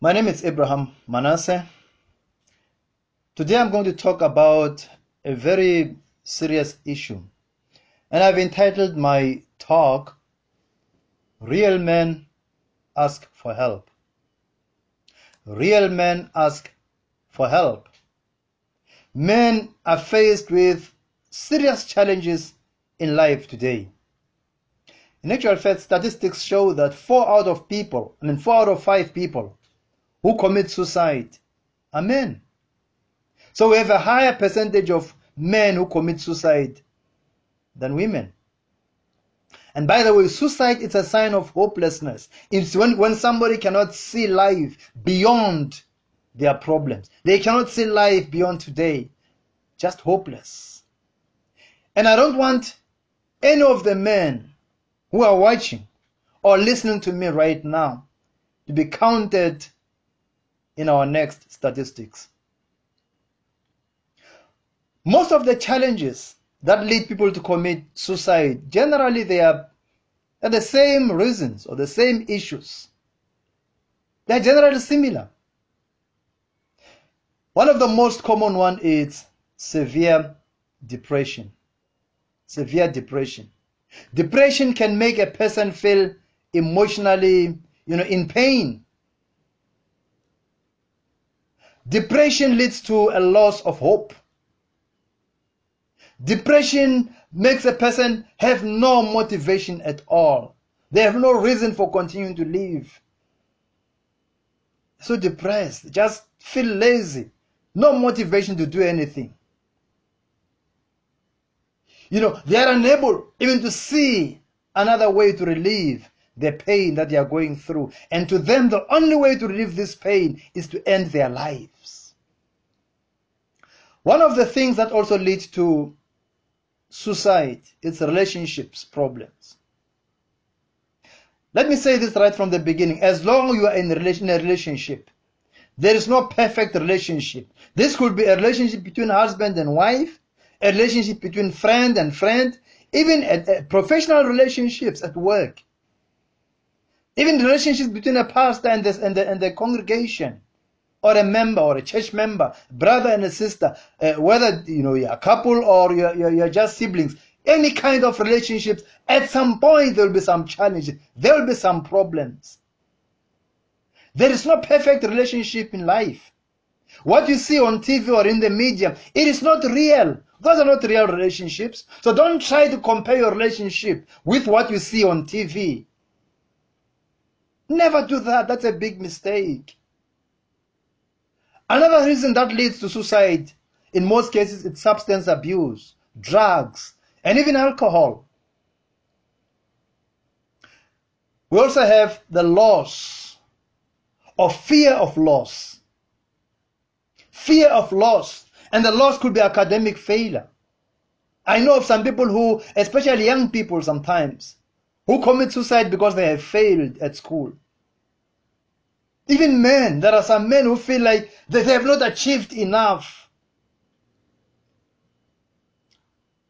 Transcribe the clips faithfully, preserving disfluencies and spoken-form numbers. My name is Abraham Manasseh. Today I'm going to talk about a very serious issue, and I've entitled my talk, Real Men Ask for Help. Real men ask for help. Men are faced with serious challenges in life today. In actual fact, statistics show that four out of people, I mean four out of five people, who commit suicide are men. So we have a higher percentage of men who commit suicide than women. And by the way, suicide is a sign of hopelessness. It's when, when somebody cannot see life beyond their problems. They cannot see life beyond today. Just hopeless. And I don't want any of the men who are watching or listening to me right now to be counted in our next statistics. Most of the challenges that lead people to commit suicide, generally they are the same reasons or the same issues. They are generally similar. One of the most common one is severe depression. Severe depression. Depression can make a person feel emotionally, you know, in pain. Depression leads to a loss of hope. Depression makes a person have no motivation at all. They have no reason for continuing to live. So depressed, just feel lazy, no motivation to do anything. You know, they are unable even to see another way to relieve the pain that they are going through. And to them, the only way to relieve this pain is to end their lives. One of the things that also leads to suicide is relationships problems. Let me say this right from the beginning. As long as you are in a relationship, there is no perfect relationship. This could be a relationship between husband and wife, a relationship between friend and friend, even at, at professional relationships at work. Even relationships between a pastor and the, and, the, and the congregation, or a member, or a church member, brother and a sister, uh, whether you know you're a couple or you're, you're, you're just siblings, any kind of relationships, at some point there will be some challenges, there will be some problems. There is no perfect relationship in life. What you see on T V or in the media, it is not real. Those are not real relationships. So don't try to compare your relationship with what you see on T V. Never do that. That's a big mistake. Another reason that leads to suicide, in most cases, it's substance abuse, drugs, and even alcohol. We also have the loss or fear of loss. Fear of loss. And the loss could be academic failure. I know of some people who, especially young people sometimes, who commit suicide because they have failed at school. Even men, there are some men who feel like they have not achieved enough.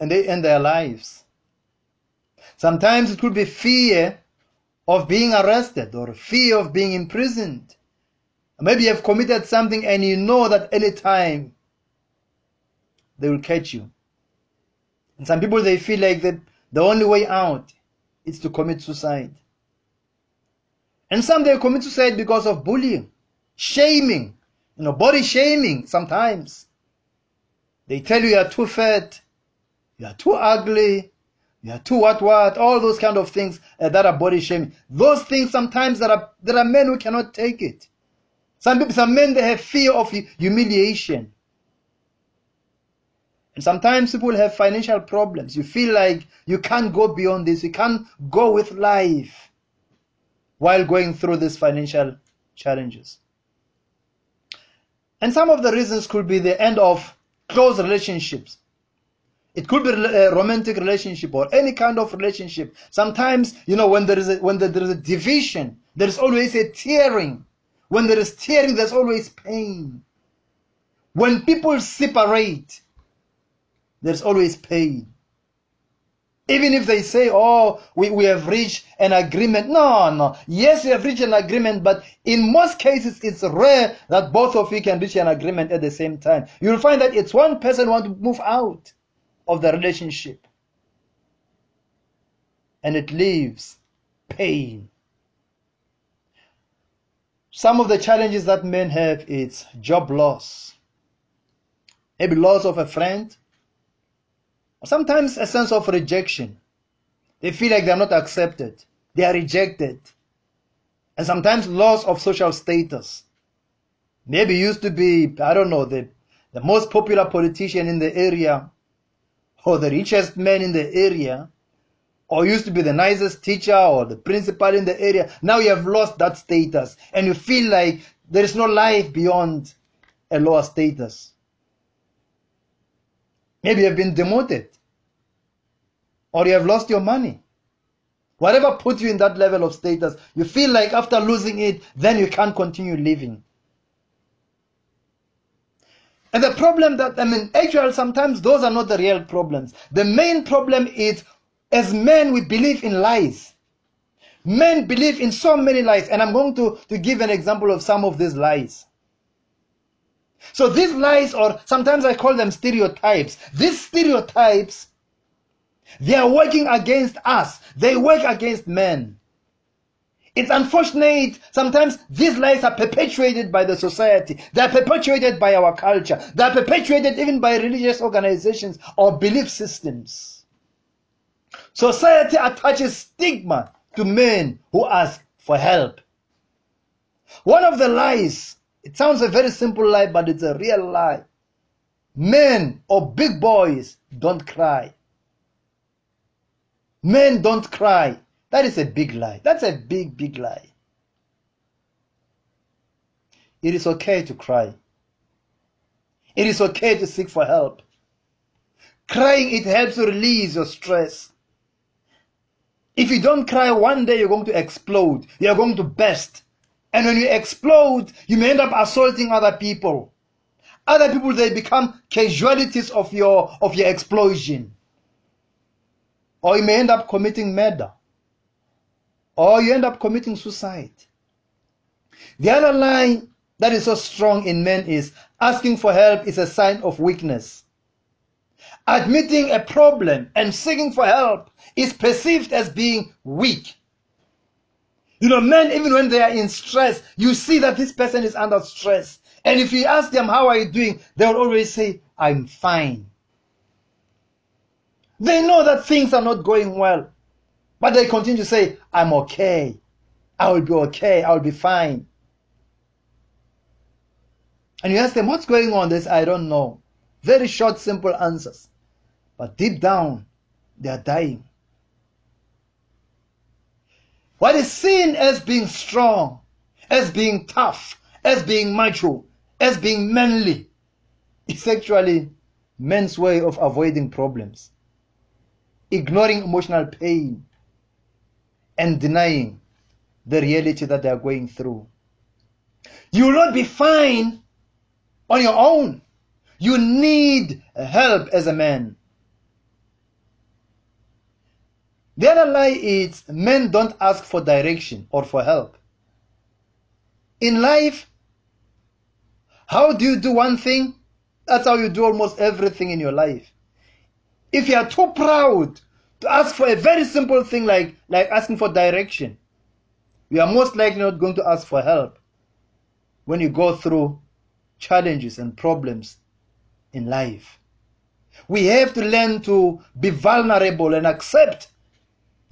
And they end their lives. Sometimes it could be fear of being arrested or fear of being imprisoned. Maybe you have committed something and you know that any time they will catch you. And some people, they feel like the only way out is to commit suicide. And some they commit suicide because of bullying, shaming, you know, body shaming sometimes. They tell you you are too fat, you are too ugly, you are too what what, all those kind of things uh, that are body shaming. Those things sometimes there are, there are men who cannot take it. Some people, some men, they have fear of humiliation. And sometimes people have financial problems. You feel like you can't go beyond this. You can't go with life while going through these financial challenges. And some of the reasons could be the end of close relationships. It could be a romantic relationship or any kind of relationship. Sometimes, you know, when there is a, when there is a division, there is always a tearing. When there is tearing, there's always pain. When people separate, there's always pain. Even if they say, oh, we, we have reached an agreement. No, no. Yes, we have reached an agreement, but in most cases, it's rare that both of you can reach an agreement at the same time. You'll find that it's one person who wants to move out of the relationship. And it leaves pain. Some of the challenges that men have is job loss. Maybe loss of a friend. Sometimes a sense of rejection. They feel like they are not accepted. They are rejected. And sometimes loss of social status. Maybe used to be, I don't know, the, the most popular politician in the area, or the richest man in the area, or used to be the nicest teacher or the principal in the area. Now you have lost that status and you feel like there is no life beyond a lower status. Maybe you have been demoted, or you have lost your money. Whatever put you in that level of status, you feel like after losing it, then you can't continue living. And the problem that, I mean, actually sometimes those are not the real problems. The main problem is, as men, we believe in lies. Men believe in so many lies, and I'm going to, to give an example of some of these lies. So these lies, or sometimes I call them stereotypes, these stereotypes, they are working against us. They work against men. It's unfortunate, sometimes these lies are perpetuated by the society. They are perpetuated by our culture. They are perpetuated even by religious organizations or belief systems. Society attaches stigma to men who ask for help. One of the lies, it sounds a very simple lie, but it's a real lie. Men or big boys don't cry. Men don't cry. That is a big lie. That's a big, big lie. It is okay to cry. It is okay to seek for help. Crying, it helps you release your stress. If you don't cry, one day you're going to explode. You're going to burst. And when you explode, you may end up assaulting other people. Other people, they become casualties of your, of your explosion. Or you may end up committing murder. Or you end up committing suicide. The other lie that is so strong in men is asking for help is a sign of weakness. Admitting a problem and seeking for help is perceived as being weak. You know, men, even when they are in stress, you see that this person is under stress. And if you ask them, how are you doing? They will always say, I'm fine. They know that things are not going well. But they continue to say, I'm okay. I will be okay. I will be fine. And you ask them, what's going on? They say, I don't know. Very short, simple answers. But deep down, they are dying. What is seen as being strong, as being tough, as being macho, as being manly, is actually men's way of avoiding problems, ignoring emotional pain, and denying the reality that they are going through. You will not be fine on your own. You need help as a man. The other lie is men don't ask for direction or for help. In life, how do you do one thing? That's how you do almost everything in your life. If you are too proud to ask for a very simple thing like, like asking for direction, you are most likely not going to ask for help when you go through challenges and problems in life. We have to learn to be vulnerable and accept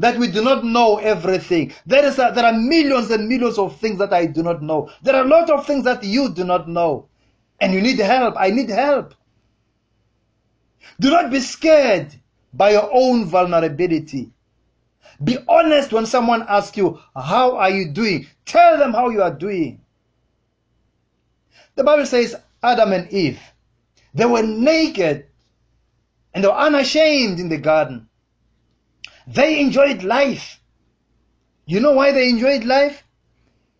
that we do not know everything. There is a, there are millions and millions of things that I do not know. There are a lot of things that you do not know. And you need help. I need help. Do not be scared by your own vulnerability. Be honest when someone asks you, how are you doing? Tell them how you are doing. The Bible says Adam and Eve, they were naked and they were unashamed in the garden. They enjoyed life. You know why they enjoyed life?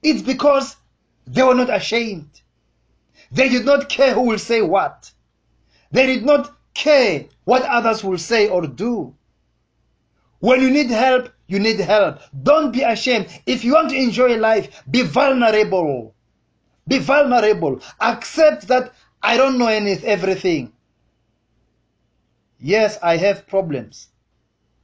It's because they were not ashamed. They did not care who will say what. They did not care what others will say or do. When you need help, you need help. Don't be ashamed. If you want to enjoy life, be vulnerable. Be vulnerable. Accept that I don't know anything, everything. Yes, I have problems.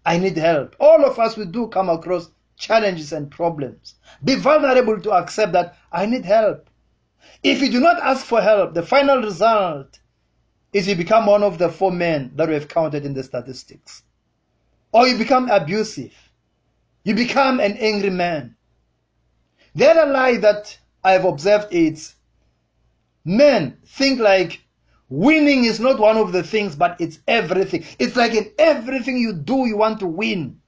I need help. All of us, we do come across challenges and problems. Be vulnerable to accept that I need help. If you do not ask for help, the final result is you become one of the four men that we have counted in the statistics. Or you become abusive. You become an angry man. The other lie that I have observed is men think like winning is not one of the things, but it's everything. It's like in everything you do, you want to win.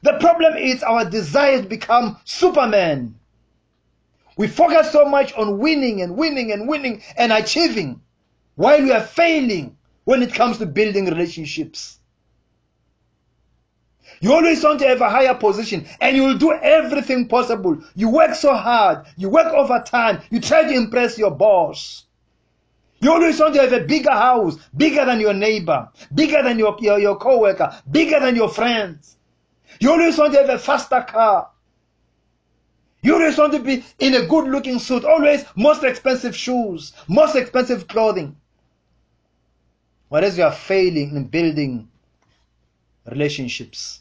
The problem is our desire to become Superman. We focus so much on winning and winning and winning and achieving, while we are failing when it comes to building relationships. You always want to have a higher position, and you will do everything possible. You work so hard. You work overtime. You try to impress your boss. You always want to have a bigger house, bigger than your neighbor, bigger than your, your, your co-worker, bigger than your friends. You always want to have a faster car. You always want to be in a good-looking suit, always most expensive shoes, most expensive clothing. Whereas you are failing in building relationships.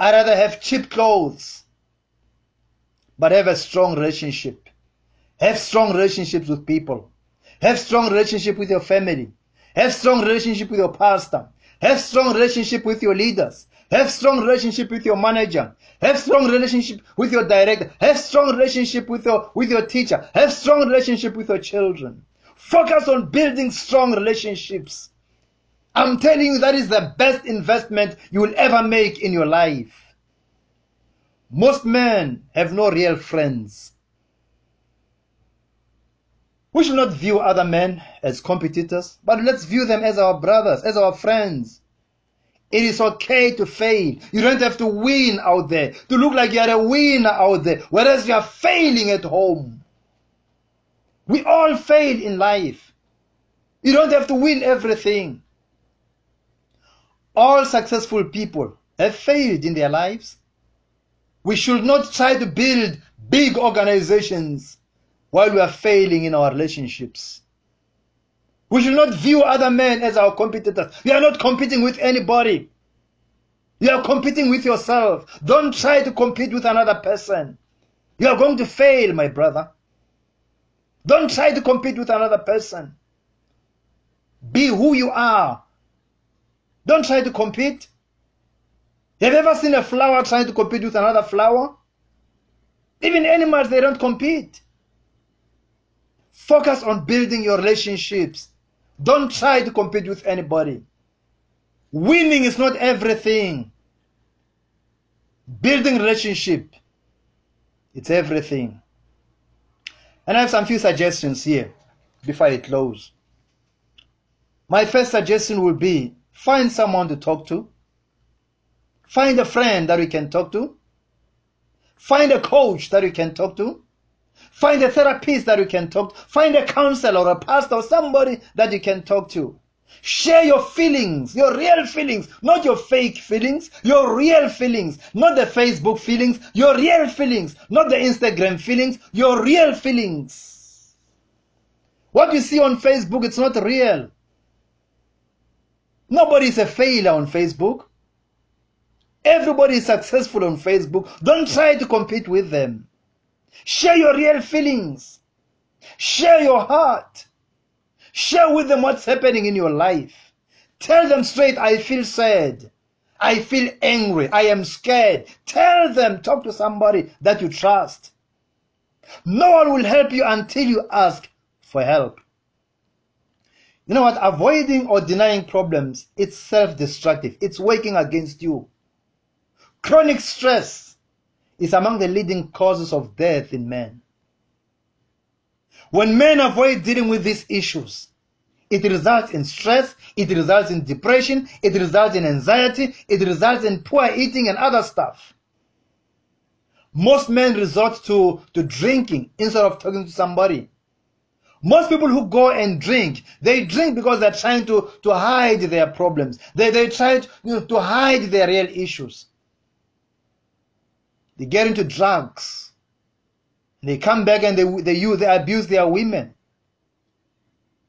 I'd rather have cheap clothes, but have a strong relationship. Have strong relationships with people. Have strong relationship with your family. Have strong relationship with your pastor. Have strong relationship with your leaders. Have strong relationship with your manager. Have strong relationship with your director. Have strong relationship with your, with your teacher. Have strong relationship with your children. Focus on building strong relationships. I'm telling you, that is the best investment you will ever make in your life. Most men have no real friends. We should not view other men as competitors, but let's view them as our brothers, as our friends. It is okay to fail. You don't have to win out there, to look like you are a winner out there, whereas you are failing at home. We all fail in life. You don't have to win everything. All successful people have failed in their lives. We should not try to build big organizations while we are failing in our relationships. We should not view other men as our competitors. You are not competing with anybody. You are competing with yourself. Don't try to compete with another person. You are going to fail, my brother. Don't try to compete with another person. Be who you are. Don't try to compete. Have you ever seen a flower trying to compete with another flower? Even animals, they don't compete. Focus on building your relationships. Don't try to compete with anybody. Winning is not everything. Building relationship, it's everything. And I have some few suggestions here before I close. My first suggestion will be find someone to talk to. Find a friend that we can talk to. Find a coach that we can talk to. Find a therapist that you can talk to. Find a counselor or a pastor or somebody that you can talk to. Share your feelings, your real feelings, not your fake feelings, your real feelings, not the Facebook feelings, your real feelings, not the Instagram feelings, your real feelings. What you see on Facebook, it's not real. Nobody is a failure on Facebook. Everybody is successful on Facebook. Don't try to compete with them. Share your real feelings. Share your heart. Share with them what's happening in your life. Tell them straight, I feel sad. I feel angry. I am scared. Tell them, talk to somebody that you trust. No one will help you until you ask for help. You know what? Avoiding or denying problems, it's self-destructive. It's working against you. Chronic stress is among the leading causes of death in men. When men avoid dealing with these issues, it results in stress, it results in depression, it results in anxiety, it results in poor eating and other stuff. Most men resort to, to drinking instead of talking to somebody. Most people who go and drink, they drink because they're trying to, to hide their problems. They, they try to, you know, to hide their real issues. They get into drugs. They come back and they, they, use, they abuse their women.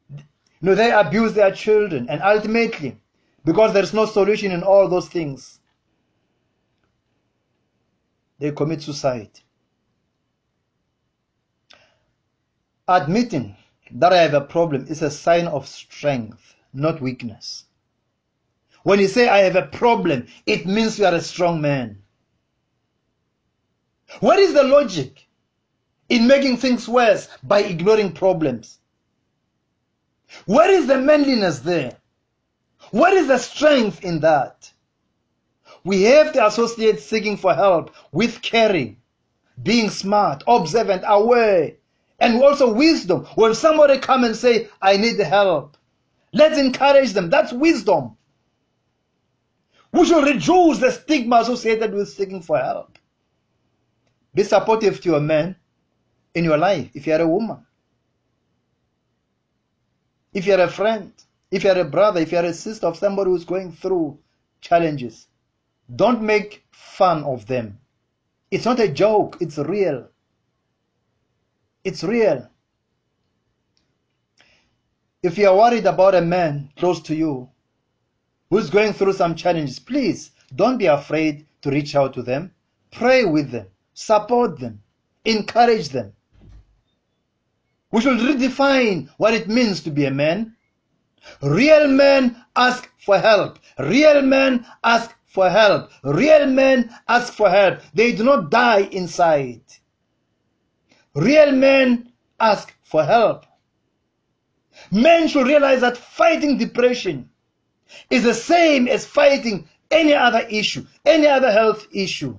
You know, they abuse their children. And ultimately, because there's no solution in all those things, they commit suicide. Admitting that I have a problem is a sign of strength, not weakness. When you say, I have a problem, it means you are a strong man. What is the logic in making things worse by ignoring problems? Where is the manliness there? What is the strength in that? We have to associate seeking for help with caring, being smart, observant, aware, and also wisdom. When somebody come and say, I need help, let's encourage them. That's wisdom. We should reduce the stigma associated with seeking for help. Be supportive to your man in your life, if you are a woman. If you are a friend, if you are a brother, if you are a sister of somebody who's going through challenges, don't make fun of them. It's not a joke, it's real. It's real. If you are worried about a man close to you who's going through some challenges, please don't be afraid to reach out to them. Pray with them, support them, encourage them. We should redefine what it means to be a man. Real men ask for help. Real men ask for help. Real men ask for help. They do not die inside. Real men ask for help. Men should realize that fighting depression is the same as fighting any other issue, any other health issue.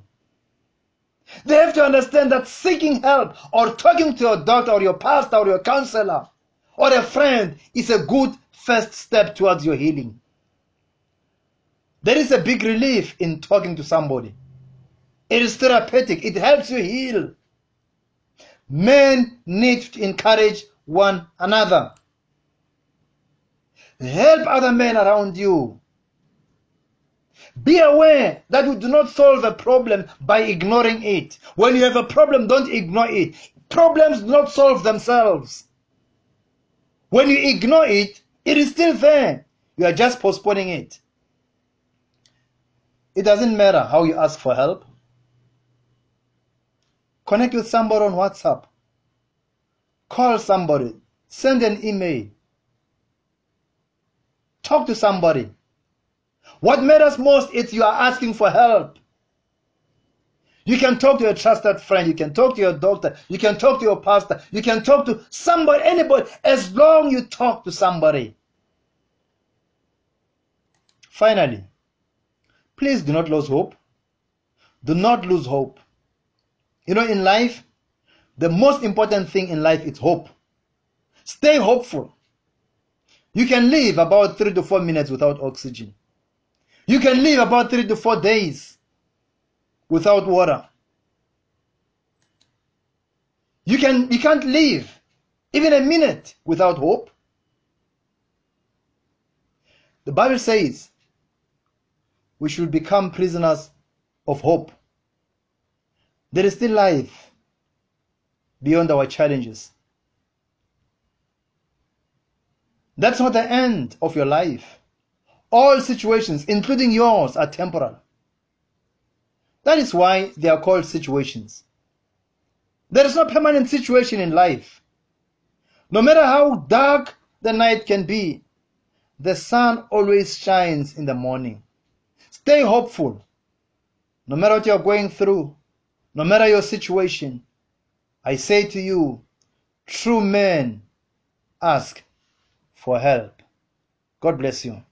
They have to understand that seeking help or talking to your doctor or your pastor or your counselor or a friend is a good first step towards your healing. There is a big relief in talking to somebody. It is therapeutic. It helps you heal. Men need to encourage one another. Help other men around you. Be aware that you do not solve a problem by ignoring it. When you have a problem, don't ignore it. Problems do not solve themselves. When you ignore it, it is still there. You are just postponing it. It doesn't matter how you ask for help. Connect with somebody on WhatsApp. Call somebody. Send an email. Talk to somebody. What matters most is you are asking for help. You can talk to a trusted friend. You can talk to your doctor. You can talk to your pastor. You can talk to somebody, anybody, as long you talk to somebody. Finally, please do not lose hope. Do not lose hope. You know, in life, the most important thing in life is hope. Stay hopeful. You can live about three to four minutes without oxygen. You can live about three to four days without water. You can, you can't live even a minute without hope. The Bible says we should become prisoners of hope. There is still life beyond our challenges. That's not the end of your life. All situations, including yours, are temporal. That is why they are called situations. There is no permanent situation in life. No matter how dark the night can be, the sun always shines in the morning. Stay hopeful. No matter what you are going through, no matter your situation, I say to you, true men ask for help. God bless you.